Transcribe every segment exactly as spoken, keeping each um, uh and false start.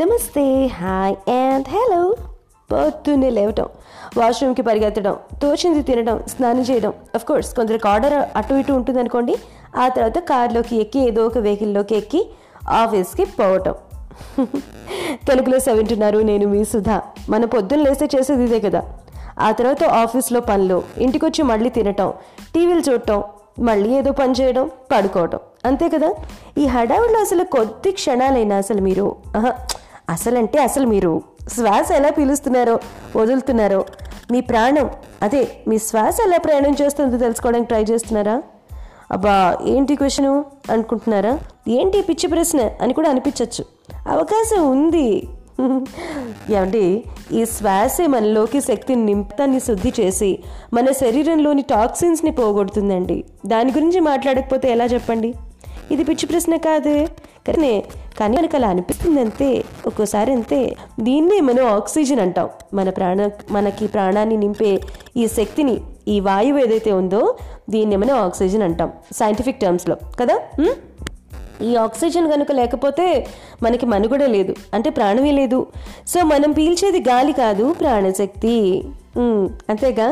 నమస్తే, hi and hello. పొద్దున్నే లేవటం, వాష్రూమ్కి పరిగెత్తడం, తోచింది తినడం, స్నానం చేయడం. అఫ్కోర్స్ కొందరికి ఆర్డర్ అటు ఇటు ఉంటుంది అనుకోండి. ఆ తర్వాత కార్లోకి ఎక్కి ఏదో ఒక వెహికల్లోకి ఎక్కి ఆఫీస్కి పోవటం. తెలుగులో సెవెంటున్నారు. నేను మీ సుధా. మన పొద్దున్న లేస్తే చేసేది ఇదే కదా. ఆ తర్వాత ఆఫీస్లో పనులు, ఇంటికి వచ్చి మళ్ళీ తినటం, టీవీలు చూడటం, మళ్ళీ ఏదో పని చేయడం, పడుకోవటం. అంతే కదా. ఈ హడావుడిలో అసలు కొద్ది క్షణాలైనా అసలు మీరు అసలంటే అసలు మీరు శ్వాస ఎలా పీలుస్తున్నారో వదులుతున్నారో, మీ ప్రాణం అదే మీ శ్వాస ఎలా ప్రయాణం చేస్తుందో తెలుసుకోవడానికి ట్రై చేస్తున్నారా? అబ్బా ఏంటి క్వశ్చను అనుకుంటున్నారా? ఏంటి పిచ్చి ప్రశ్న అని కూడా అనిపించవచ్చు. అవకాశం ఉంది. ఏమంటే ఈ శ్వాసే మనలోకి శక్తిని నింపుతాన్ని శుద్ధి చేసి మన శరీరంలోని టాక్సిన్స్ని పోగొడుతుందండి. దాని గురించి మాట్లాడకపోతే ఎలా చెప్పండి? ఇది పిచ్చి ప్రశ్న కాదే కానీ కానీ మనకు అలా అనిపిస్తుంది అంతే, ఒక్కోసారి అంతే. దీన్నే మనం ఆక్సిజన్ అంటాం. మన ప్రాణ మనకి ప్రాణాన్ని నింపే ఈ శక్తిని, ఈ వాయువు ఏదైతే ఉందో దీన్నే మనం ఆక్సిజన్ అంటాం సైంటిఫిక్ టర్మ్స్లో కదా. ఈ ఆక్సిజన్ కనుక లేకపోతే మనకి మనుగడ లేదు, అంటే ప్రాణమే లేదు. సో మనం పీల్చేది గాలి కాదు, ప్రాణశక్తి అంతేగా.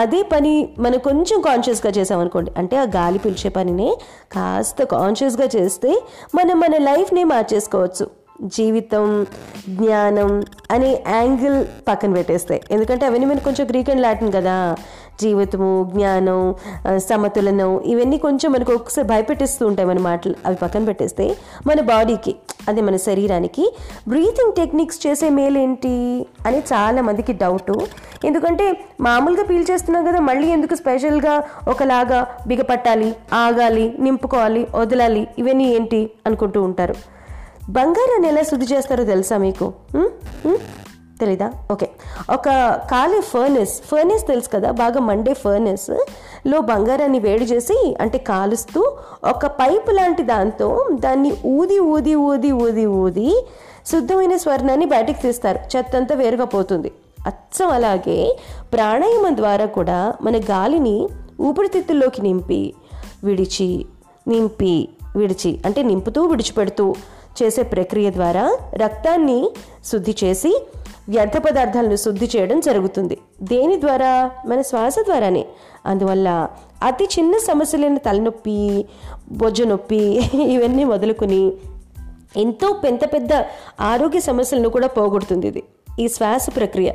అదే పని మనం కొంచెం కాన్షియస్గా చేసామనుకోండి, అంటే ఆ గాలి పీల్చే పనినే కాస్త కాన్షియస్గా చేస్తే మనం మన లైఫ్నే మార్చేసుకోవచ్చు. జీవితం, జ్ఞానం అనే యాంగిల్ పక్కన పెట్టేస్తాయి. ఎందుకంటే అవన్నీ మనకు కొంచెం గ్రీక్ అండ్ లాటిన్ కదా. జీవితము, జ్ఞానం, సమతులనం ఇవన్నీ కొంచెం మనకు ఒకసారి భయపెట్టేస్తూ ఉంటాయి మన మాటలు. అవి పక్కన పెట్టేస్తే మన బాడీకి, అదే మన శరీరానికి బ్రీతింగ్ టెక్నిక్స్ చేసే మేలేంటి అని చాలామందికి డౌటు. ఎందుకంటే మామూలుగా పీల్చేస్తున్నాం కదా, మళ్ళీ ఎందుకు స్పెషల్గా ఒకలాగా బిగపట్టాలి, ఆగాలి, నింపుకోవాలి, వదలాలి, ఇవన్నీ ఏంటి అనుకుంటూ ఉంటారు. బంగారాన్ని ఎలా శుద్ధి చేస్తారో తెలుసా మీకు? తెలీదా? ఓకే. ఒక కాలే ఫర్నెస్ ఫర్నెస్ తెలుసు కదా, బాగా మండే ఫర్నెస్లో బంగారాన్ని వేడి చేసి, అంటే కాలుస్తూ ఒక పైపు లాంటి దాంతో దాన్ని ఊది ఊది ఊది ఊది ఊది శుద్ధమైన స్వర్ణాన్ని బయటకు తీస్తారు. చెత్త అంతా వేరుగా పోతుంది. అచ్చం అలాగే ప్రాణాయామం ద్వారా కూడా మన గాలిని ఊపిరితిత్తుల్లోకి నింపి విడిచి, నింపి విడిచి, అంటే నింపుతూ విడిచిపెడుతూ చేసే ప్రక్రియ ద్వారా రక్తాన్ని శుద్ధి చేసి వ్యర్థ పదార్థాలను శుద్ధి చేయడం జరుగుతుంది. దేని ద్వారా? మన శ్వాస ద్వారానే. అందువల్ల అతి చిన్న సమస్యలైన తలనొప్పి, బొజ్జ నొప్పి ఇవన్నీ మొదలుకొని ఎంతో పెద్ద పెద్ద ఆరోగ్య సమస్యలను కూడా పోగొడుతుంది ఇది, ఈ శ్వాస ప్రక్రియ.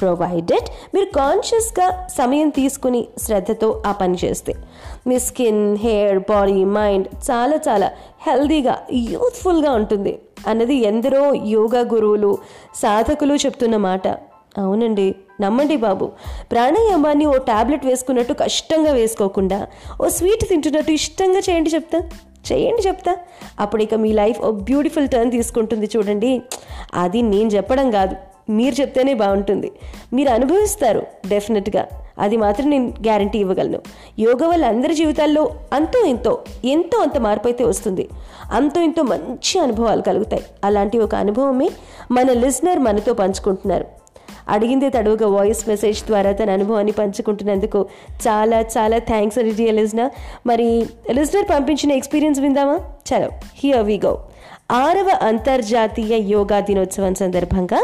ప్రొవైడెడ్ మీరు కాన్షియస్గా సమయం తీసుకుని శ్రద్ధతో ఆ పని చేస్తే మీ స్కిన్, హెయిర్, బాడీ, మైండ్ చాలా చాలా హెల్దీగా, యూత్ఫుల్గా ఉంటుంది అన్నది ఎందరో యోగా గురువులు, సాధకులు చెప్తున్న మాట. అవునండి, నమ్మండి బాబు. ప్రాణాయామాన్ని ఓ టాబ్లెట్ వేసుకున్నట్టు కష్టంగా వేసుకోకుండా, ఓ స్వీట్ తింటున్నట్టు ఇష్టంగా చేయండి చెప్తా చేయండి చెప్తా అప్పుడు ఇక మీ లైఫ్ ఓ బ్యూటిఫుల్ టర్న్ తీసుకుంటుంది చూడండి. అది నేను చెప్పడం కాదు, మీరు చెప్తేనే బాగుంటుంది. మీరు అనుభవిస్తారు డెఫినెట్గా, అది మాత్రం నేను గ్యారంటీ ఇవ్వగలను. యోగా వల్ల అందరి జీవితాల్లో అంతో ఎంతో ఎంతో అంత మార్పు అయితే వస్తుంది. అంతో ఎంతో మంచి అనుభవాలు కలుగుతాయి. అలాంటి ఒక అనుభవమే మన లిజనర్ మనతో పంచుకుంటున్నారు. అడిగిందే తడవుగా వాయిస్ మెసేజ్ ద్వారా తన అనుభవాన్ని పంచుకుంటున్నందుకు చాలా చాలా థ్యాంక్స్ అండి డియర్ లిజనర్. మరి లిజనర్ పంపించిన ఎక్స్పీరియన్స్ విందామా? చలో, హియర్ వి గో. ఆరవ అంతర్జాతీయ యోగా దినోత్సవం సందర్భంగా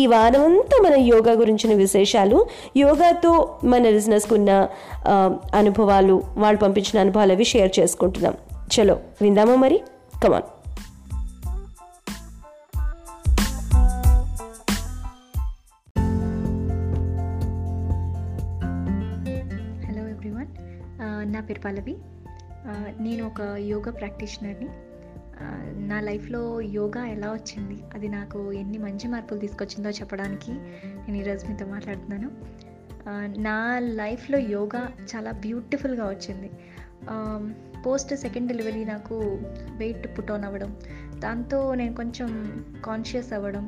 ఈ వారమంతా మన యోగా గురించిన విశేషాలు, యోగాతో మన బిజినెస్కున్న అనుభవాలు, వాళ్ళు పంపించిన అనుభవాలు అవి షేర్ చేసుకుంటున్నాం. చలో విందామా మరి, కమాన్. హలో ఎవ్రీవన్, నా పేరు పల్లవి. నేను ఒక యోగా ప్రాక్టీషనర్ని. నా లైఫ్లో యోగా ఎలా వచ్చింది, అది నాకు ఎన్ని మంచి మార్పులు తీసుకొచ్చిందో చెప్పడానికి నేను ఈరోజు మీతో మాట్లాడుతున్నాను. నా లైఫ్లో యోగా చాలా బ్యూటిఫుల్గా వచ్చింది. పోస్ట్ సెకండ్ డెలివరీ నాకు వెయిట్ పుట్ ఆన్ అవ్వడం, దాంతో నేను కొంచెం కాన్షియస్ అవ్వడం.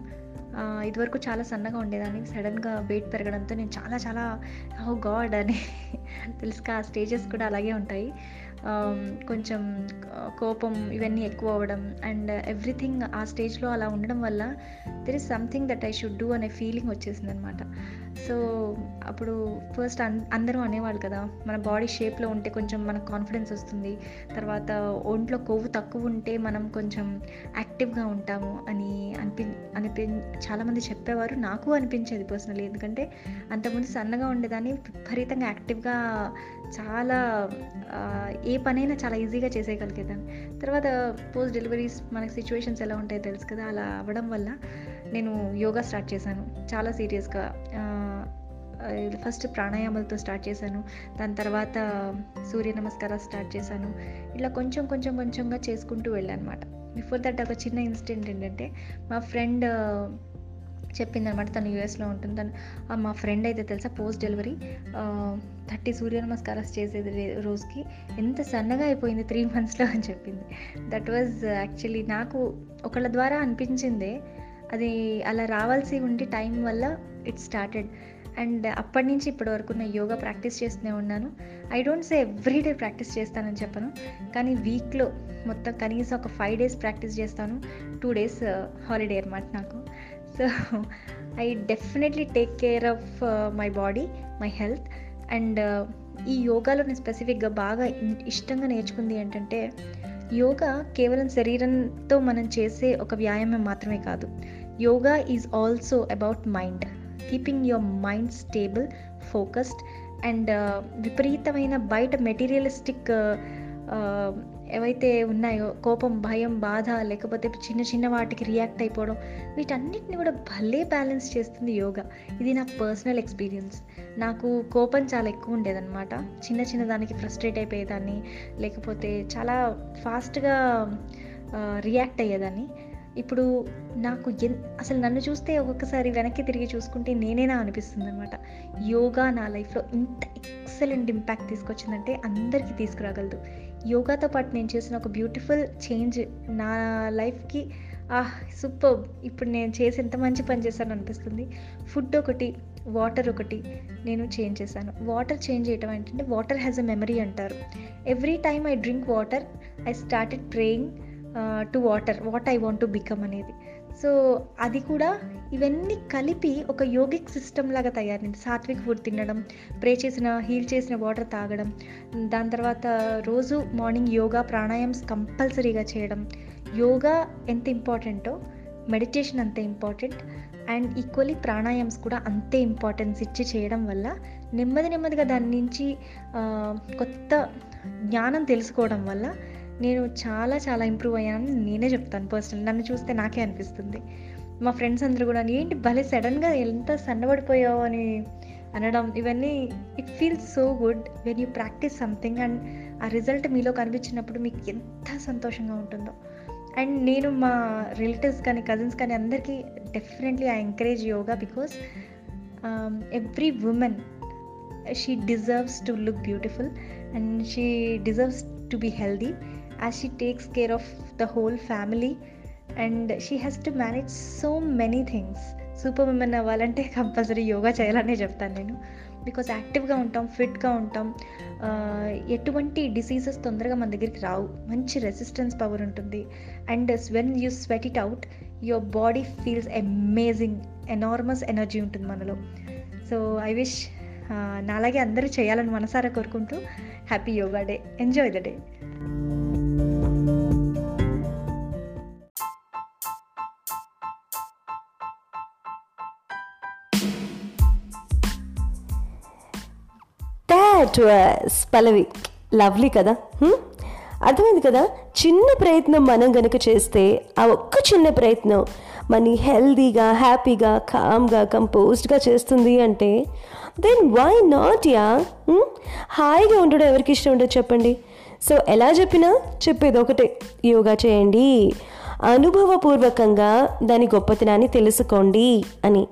ఇదివరకు చాలా సన్నగా ఉండేదాన్ని, సడన్గా వెయిట్ పెరగడంతో నేను చాలా చాలా ఓ గాడ్ అని తెలుసుగా, ఆ స్టేజెస్ కూడా అలాగే ఉంటాయి. కొంచెం కోపం ఇవన్నీ ఎక్కువ అవ్వడం అండ్ ఎవ్రీథింగ్ ఆ స్టేజ్లో అలా ఉండడం వల్ల there is something that I should do అనే ఫీలింగ్ వచ్చేసింది అనమాట. సో అప్పుడు ఫస్ట్ అన్ అందరూ అనేవాళ్ళు కదా, మన బాడీ షేప్లో ఉంటే కొంచెం మనకు కాన్ఫిడెన్స్ వస్తుంది, తర్వాత ఒంట్లో కొవ్వు తక్కువ ఉంటే మనం కొంచెం యాక్టివ్గా ఉంటాము అని అనిపి అనిపి చాలామంది చెప్పేవారు. నాకు అనిపించేది పర్సనలీ, ఎందుకంటే అంతకుముందు సన్నగా ఉండేదాన్ని విపరీతంగా యాక్టివ్గా చాలా ఏ పనైనా చాలా ఈజీగా చేసేయగలిగేదాన్ని. తర్వాత పోస్ట్ డెలివరీస్ మనకి సిచ్యువేషన్స్ ఎలా ఉంటాయో తెలుసు కదా, అలా అవ్వడం వల్ల నేను యోగా స్టార్ట్ చేశాను చాలా సీరియస్గా. ఫస్ట్ ప్రాణాయామాలతో స్టార్ట్ చేశాను, దాని తర్వాత సూర్య నమస్కారాలు స్టార్ట్ చేశాను. ఇలా కొంచెం కొంచెం కొంచెంగా చేసుకుంటూ వెళ్ళాను అనమాట. బిఫోర్ దట్ ఒక చిన్న ఇన్సిడెంట్ ఏంటంటే, మా ఫ్రెండ్ చెప్పిందనమాట, తను యూఎస్లో ఉంటుంది. తను మా ఫ్రెండ్ అయితే తెలుసా, పోస్ట్ డెలివరీ థర్టీ సూర్య నమస్కారాలు చేసేది రోజుకి ఎంత సన్నగా అయిపోయింది త్రీ మంత్స్లో అని చెప్పింది. దట్ వాజ్ యాక్చువల్లీ నాకు ఒకళ్ళ ద్వారా అనిపించిందే, అది అలా రావాల్సి ఉండి టైం వల్ల ఇట్ స్టార్టెడ్. అండ్ అప్పటి నుంచి ఇప్పటి వరకు నా యోగా ప్రాక్టీస్ చేస్తూనే ఉన్నాను. I don't say everyday practice చేస్తానని చెప్పను, కానీ వీక్లో మొత్తం కనీసం ఒక ఫైవ్ డేస్ ప్రాక్టీస్ చేస్తాను, టూ డేస్ హాలిడే అనమాట నాకు. So I definitely take care of my body, my health. And ఈ యోగాలో నేను స్పెసిఫిక్గా బాగా ఇష్టంగా నేర్చుకుంది ఏంటంటే, యోగా కేవలం శరీరంతో మనం చేసే ఒక వ్యాయామం మాత్రమే కాదు, yoga is also about mind, keeping your mind stable, focused and విపరీతమైన బయట మెటీరియలిస్టిక్ ఏవైతే ఉన్నాయో కోపం, భయం, బాధ, లేకపోతే చిన్న చిన్న వాటికి రియాక్ట్ అయిపోవడం, వీటన్నిటిని కూడా భలే బ్యాలెన్స్ చేస్తుంది యోగా. ఇది నా పర్సనల్ ఎక్స్పీరియన్స్. నాకు కోపం చాలా ఎక్కువ ఉండేదన్నమాట, చిన్న చిన్న దానికి ఫ్రస్ట్రేట్ అయిపోయేదాన్ని, లేకపోతే చాలా ఫాస్ట్గా రియాక్ట్ అయ్యేదాన్ని. ఇప్పుడు నాకు ఎన్ అసలు నన్ను చూస్తే ఒక్కొక్కసారి వెనక్కి తిరిగి చూసుకుంటే నేనేనా అనిపిస్తుంది అనమాట. యోగా నా లైఫ్లో ఇంత ఎక్సలెంట్ ఇంపాక్ట్ తీసుకొచ్చిందంటే అందరికీ తీసుకురాగలదు. యోగాతో పాటు నేను చేసిన ఒక బ్యూటిఫుల్ చేంజ్ నా లైఫ్కి ఆహ్ సూపర్, ఇప్పుడు నేను చేసి ఎంత మంచి పని చేశాను అనిపిస్తుంది. ఫుడ్ ఒకటి, వాటర్ ఒకటి నేను చేంజ్ చేశాను. వాటర్ చేంజ్ చేయడం ఏంటంటే, వాటర్ హ్యాజ్ అ మెమరీ అంటారు. Every time I drink water I started praying to water, what I want to become అనేది. సో అది కూడా ఇవన్నీ కలిపి ఒక యోగిక్ సిస్టమ్ లాగా తయారైంది. సాత్విక్ ఫుడ్ తినడం, ప్రే చేసిన హీల్ చేసిన వాటర్ తాగడం, దాని తర్వాత రోజు మార్నింగ్ యోగా ప్రాణాయామ్స్ కంపల్సరీగా చేయడం. యోగా ఎంత ఇంపార్టెంటో మెడిటేషన్ అంతే ఇంపార్టెంట్, అండ్ ఈక్వల్లీ ప్రాణాయామ్స్ కూడా అంతే ఇంపార్టెన్స్ ఇచ్చి చేయడం వల్ల నెమ్మది నెమ్మదిగా దాని నుంచి కొత్త జ్ఞానం తెలుసుకోవడం వల్ల నేను చాలా చాలా ఇంప్రూవ్ అయ్యానని నేనే చెప్తాను. పర్సనల్ నన్ను చూస్తే నాకే అనిపిస్తుంది. మా ఫ్రెండ్స్ అందరూ కూడా ఏంటి భలే సడన్గా ఎంత సన్నబడిపోయావు అని అనడం, ఇవన్నీ it feels so good when you practice something and ఆ రిజల్ట్ మీలో కనిపించినప్పుడు మీకు ఎంత సంతోషంగా ఉంటుందో. అండ్ నేను మా రిలేటివ్స్ కానీ కజిన్స్ కానీ అందరికీ definitely I encourage yoga, because every women she deserves to look beautiful and she deserves to be healthy, as she takes care of the whole family and she has to manage so many things. Super women అవ్వాలంటే compulsory yoga చేయాలనే చెప్తాను నేను, because యాక్టివ్గా ఉంటాం, ఫిట్గా ఉంటాం, ఎటువంటి diseases తొందరగా మన దగ్గరికి రావు, మంచి రెసిస్టెన్స్ పవర్ ఉంటుంది. And when you sweat it out your body feels amazing, enormous energy ఉంటుంది మనలో. సో ఐ విష్ నాలాగే అందరూ చేయాలని మనసారా కోరుకుంటూ happy yoga day, enjoy the day. Pallavi lovely కదా, అర్థమైంది కదా. చిన్న ప్రయత్నం మనం గనుక చేస్తే, ఆ ఒక్క చిన్న ప్రయత్నం మనీ హెల్దీగా, హ్యాపీగా, కామ్గా, కంపోజ్డ్గా చేస్తుంది అంటే దెన్ వై నాట్ యా. హాయిగా ఉండడం ఎవరికి ఇష్టం ఉండదు చెప్పండి. సో ఎలా చెప్పినా చెప్పేది ఒకటే, యోగా చేయండి, అనుభవపూర్వకంగా దాని గొప్పతనాన్ని తెలుసుకోండి అని.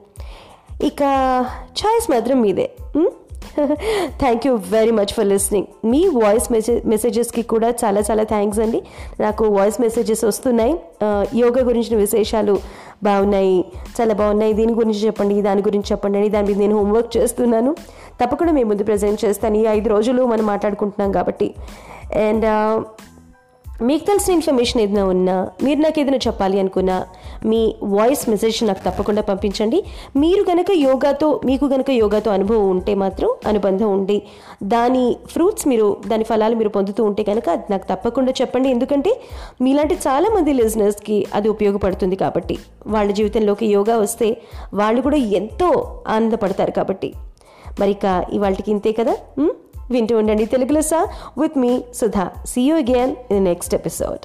ఇక చాయిస్ మాత్రం మీదే. Thank you very much for listening. మీ వాయిస్ మెసేజ్ మెసేజెస్కి కూడా చాలా చాలా థ్యాంక్స్ అండి. నాకు వాయిస్ మెసేజెస్ వస్తున్నాయి, యోగా గురించిన విశేషాలు బాగున్నాయి, చాలా బాగున్నాయి, దీని గురించి చెప్పండి, దాని గురించి చెప్పండి అని. దాని మీద నేను హోంవర్క్ చేస్తున్నాను, తప్పకుండా మీ ముందు ప్రజెంట్ చేస్తాను. ఈ ఐదు రోజులు మనం మాట్లాడుకుంటున్నాం కాబట్టి అండ్ మీకు తెలిసిన ఇన్ఫర్మేషన్ ఏదైనా ఉన్నా, మీరు నాకు ఏదైనా చెప్పాలి అనుకున్నా, మీ వాయిస్ మెసేజ్ నాకు తప్పకుండా పంపించండి. మీరు కనుక యోగాతో మీకు కనుక యోగాతో అనుభవం ఉంటే మాత్రం, అనుబంధం ఉండి దాని ఫ్రూట్స్ మీరు దాని ఫలాలు మీరు పొందుతూ ఉంటే కనుక అది నాకు తప్పకుండా చెప్పండి. ఎందుకంటే మీలాంటి చాలామంది లిజనర్స్కి అది ఉపయోగపడుతుంది కాబట్టి, వాళ్ళ జీవితంలోకి యోగా వస్తే వాళ్ళు కూడా ఎంతో ఆనందపడతారు కాబట్టి. మరిక ఇవాళకి ఇంతే కదా. వింటూ ఉండండి Telugu Lessa with me Sudha. See you again in next episode.